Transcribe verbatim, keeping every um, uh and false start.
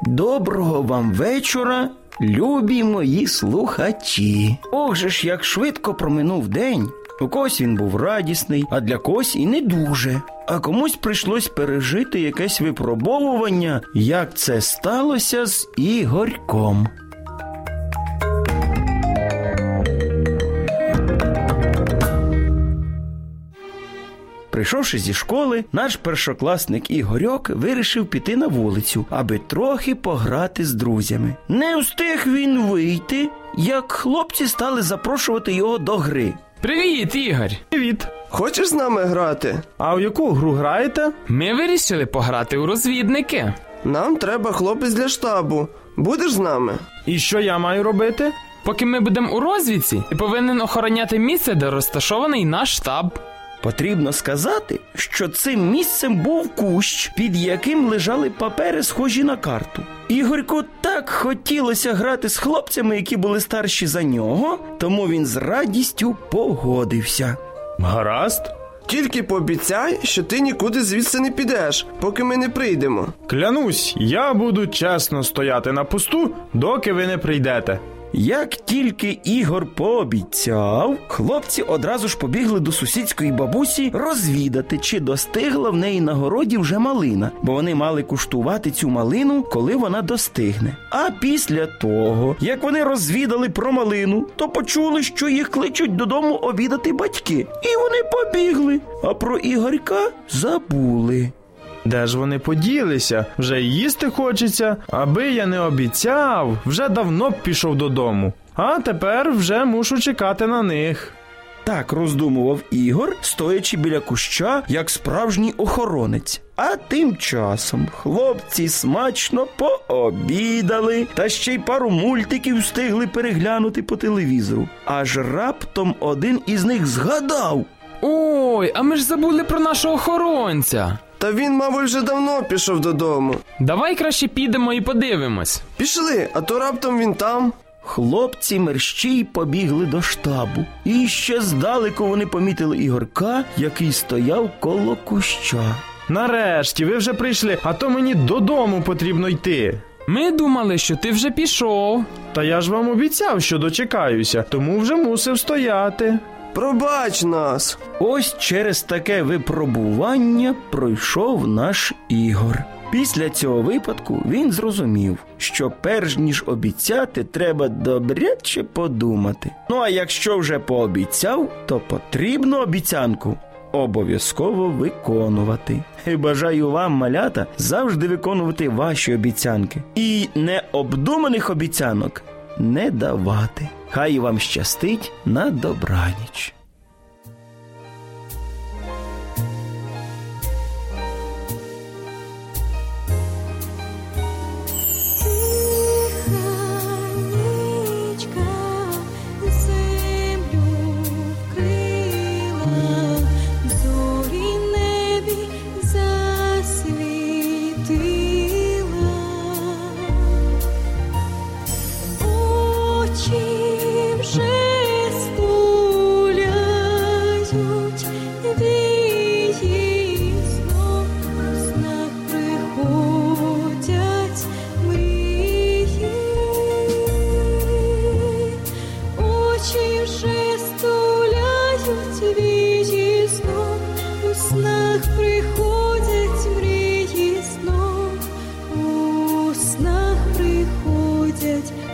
Доброго вам вечора, любі мої слухачі. Ох же ж, як швидко проминув день. У когось він був радісний, а для когось і не дуже. А комусь прийшлось пережити якесь випробовування, як це сталося з Ігорком. Прийшовши зі школи, наш першокласник Ігорьок вирішив піти на вулицю, аби трохи пограти з друзями. Не встиг він вийти, як хлопці стали запрошувати його до гри. Привіт, Ігор! Привіт! Хочеш з нами грати? А в яку гру граєте? Ми вирішили пограти у розвідники. Нам треба хлопець для штабу. Будеш з нами? І що я маю робити? Поки ми будемо у розвідці, ти повинен охороняти місце, де розташований наш штаб. Потрібно сказати, що цим місцем був кущ, під яким лежали папери, схожі на карту. Ігорьку так хотілося грати з хлопцями, які були старші за нього, тому він з радістю погодився. Гаразд. Тільки пообіцяй, що ти нікуди звідси не підеш, поки ми не прийдемо. Клянусь, я буду чесно стояти на посту, доки ви не прийдете. Як тільки Ігор пообіцяв, хлопці одразу ж побігли до сусідської бабусі розвідати, чи достигла в неї на городі вже малина, бо вони мали куштувати цю малину, коли вона достигне. А після того, як вони розвідали про малину, то почули, що їх кличуть додому обідати батьки. І вони побігли, а про Ігорька забули. Де ж вони поділися? Вже їсти хочеться. Аби я не обіцяв, вже давно б пішов додому. А тепер вже мушу чекати на них. Так роздумував Ігор, стоячи біля куща, як справжній охоронець. А тим часом хлопці смачно пообідали, та ще й пару мультиків встигли переглянути по телевізору. Аж раптом один із них згадав. Ой, а ми ж забули про нашого охоронця. Та він, мабуть, вже давно пішов додому. Давай краще підемо і подивимось. Пішли, а то раптом він там. Хлопці мерщій побігли до штабу. І ще здалеку вони помітили Ігорка, який стояв коло куща. Нарешті, ви вже прийшли, а то мені додому потрібно йти. Ми думали, що ти вже пішов. Та я ж вам обіцяв, що дочекаюся, тому вже мусив стояти. Пробач нас! Ось через таке випробування пройшов наш Ігор. Після цього випадку він зрозумів, що перш ніж обіцяти, треба добряче подумати. Ну а якщо вже пообіцяв, то потрібно обіцянку обов'язково виконувати. І бажаю вам, малята, завжди виконувати ваші обіцянки. І необдуманих обіцянок не давати. Хай вам щастить, на добраніч. Приходять мрії знов, у снах приходять